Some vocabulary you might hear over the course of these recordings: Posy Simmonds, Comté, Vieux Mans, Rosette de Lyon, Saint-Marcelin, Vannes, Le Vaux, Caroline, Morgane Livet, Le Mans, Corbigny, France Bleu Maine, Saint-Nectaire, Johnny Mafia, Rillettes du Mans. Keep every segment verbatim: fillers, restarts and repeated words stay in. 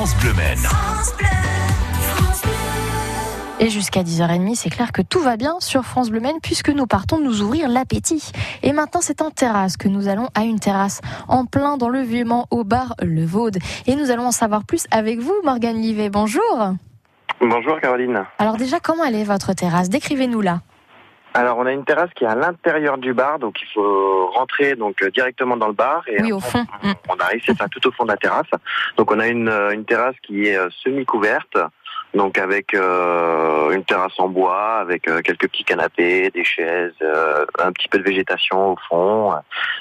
France Bleu Maine. Et jusqu'à dix heures trente, c'est clair que tout va bien sur France Bleu Maine puisque nous partons nous ouvrir l'appétit. Et maintenant, c'est en terrasse que nous allons à une terrasse en plein dans le Vieux-Mans au bar Le Vaux. Et nous allons en savoir plus avec vous, Morgane Livet. Bonjour. Bonjour, Caroline. Alors déjà, comment elle est votre terrasse ? Décrivez-nous-la. Alors, on a une terrasse qui est à l'intérieur du bar, donc il faut rentrer donc directement dans le bar. Et oui, au fond. On, on arrive, c'est ça, tout au fond de la terrasse. Donc, on a une, une terrasse qui est semi-couverte. Donc avec euh, une terrasse en bois, avec euh, quelques petits canapés, des chaises, euh, un petit peu de végétation au fond.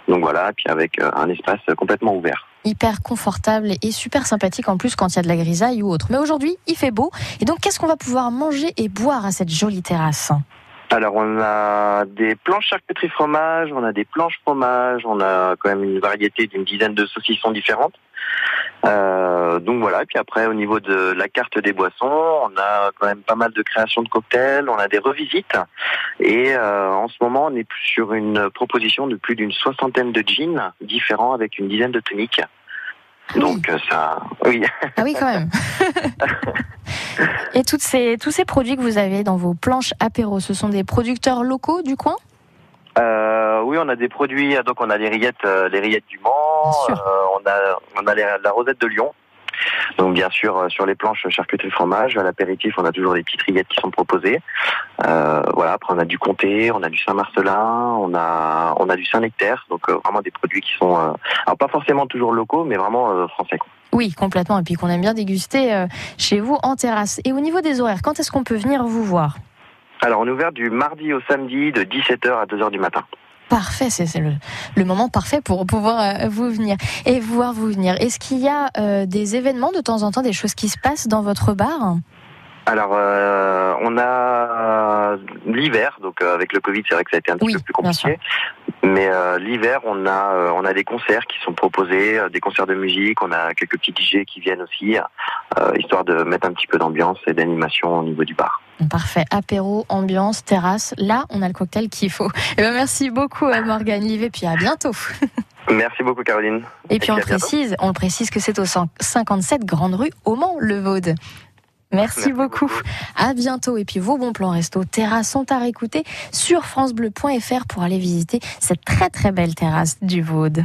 Donc voilà, puis avec euh, un espace complètement ouvert. Hyper confortable et super sympathique en plus quand il y a de la grisaille ou autre. Mais aujourd'hui, il fait beau. Et donc qu'est-ce qu'on va pouvoir manger et boire à cette jolie terrasse ? Alors on a des planches charcuterie fromage, on a des planches fromage, on a quand même une variété d'une dizaine de saucissons différentes. Euh, donc voilà, et puis après au niveau de la carte des boissons, on a quand même pas mal de créations de cocktails, on a des revisites et euh, en ce moment on est sur une proposition de plus d'une soixantaine de gins différents avec une dizaine de toniques. Oui. Donc ça, oui. Ah oui, quand même. Et toutes ces, tous ces produits que vous avez dans vos planches apéro, ce sont des producteurs locaux du coin ? Euh, oui, on a des produits, donc on a les rillettes, les rillettes du Mans, euh, on a, on a les, la Rosette de Lyon. Donc bien sûr, sur les planches charcuterie fromage, à l'apéritif, on a toujours des petites rillettes qui sont proposées. Euh, voilà, après on a du Comté, on a du Saint-Marcelin, on a, on a du Saint-Nectaire. Donc euh, vraiment des produits qui sont, euh, alors pas forcément toujours locaux, mais vraiment euh, français, quoi. Oui, complètement. Et puis qu'on aime bien déguster euh, chez vous en terrasse. Et au niveau des horaires, quand est-ce qu'on peut venir vous voir ? Alors, on est ouvert du mardi au samedi de dix-sept heures à deux heures du matin. Parfait, c'est, c'est le, le moment parfait pour pouvoir euh, vous venir et voir vous venir. Est-ce qu'il y a euh, des événements de temps en temps, des choses qui se passent dans votre bar ? Alors, euh, on a euh, l'hiver, donc euh, avec le Covid, c'est vrai que ça a été un petit oui, peu plus compliqué. Mais euh, l'hiver, on a euh, on a des concerts qui sont proposés, euh, des concerts de musique. On a quelques petits D J qui viennent aussi, euh, histoire de mettre un petit peu d'ambiance et d'animation au niveau du bar. Parfait, apéro, ambiance, terrasse. Là, on a le cocktail qu'il faut. Et ben merci beaucoup, à Morgane Livet, puis à bientôt. Merci beaucoup, Caroline. Et, et puis, puis on le précise, on précise que c'est au cent cinquante-sept Grande Rue au Mans, Le Vaux. Merci, Merci beaucoup. beaucoup. À bientôt. Et puis vos bons plans resto, terrasses sont à réécouter sur francebleu point fr pour aller visiter cette très très belle terrasse du Vaux.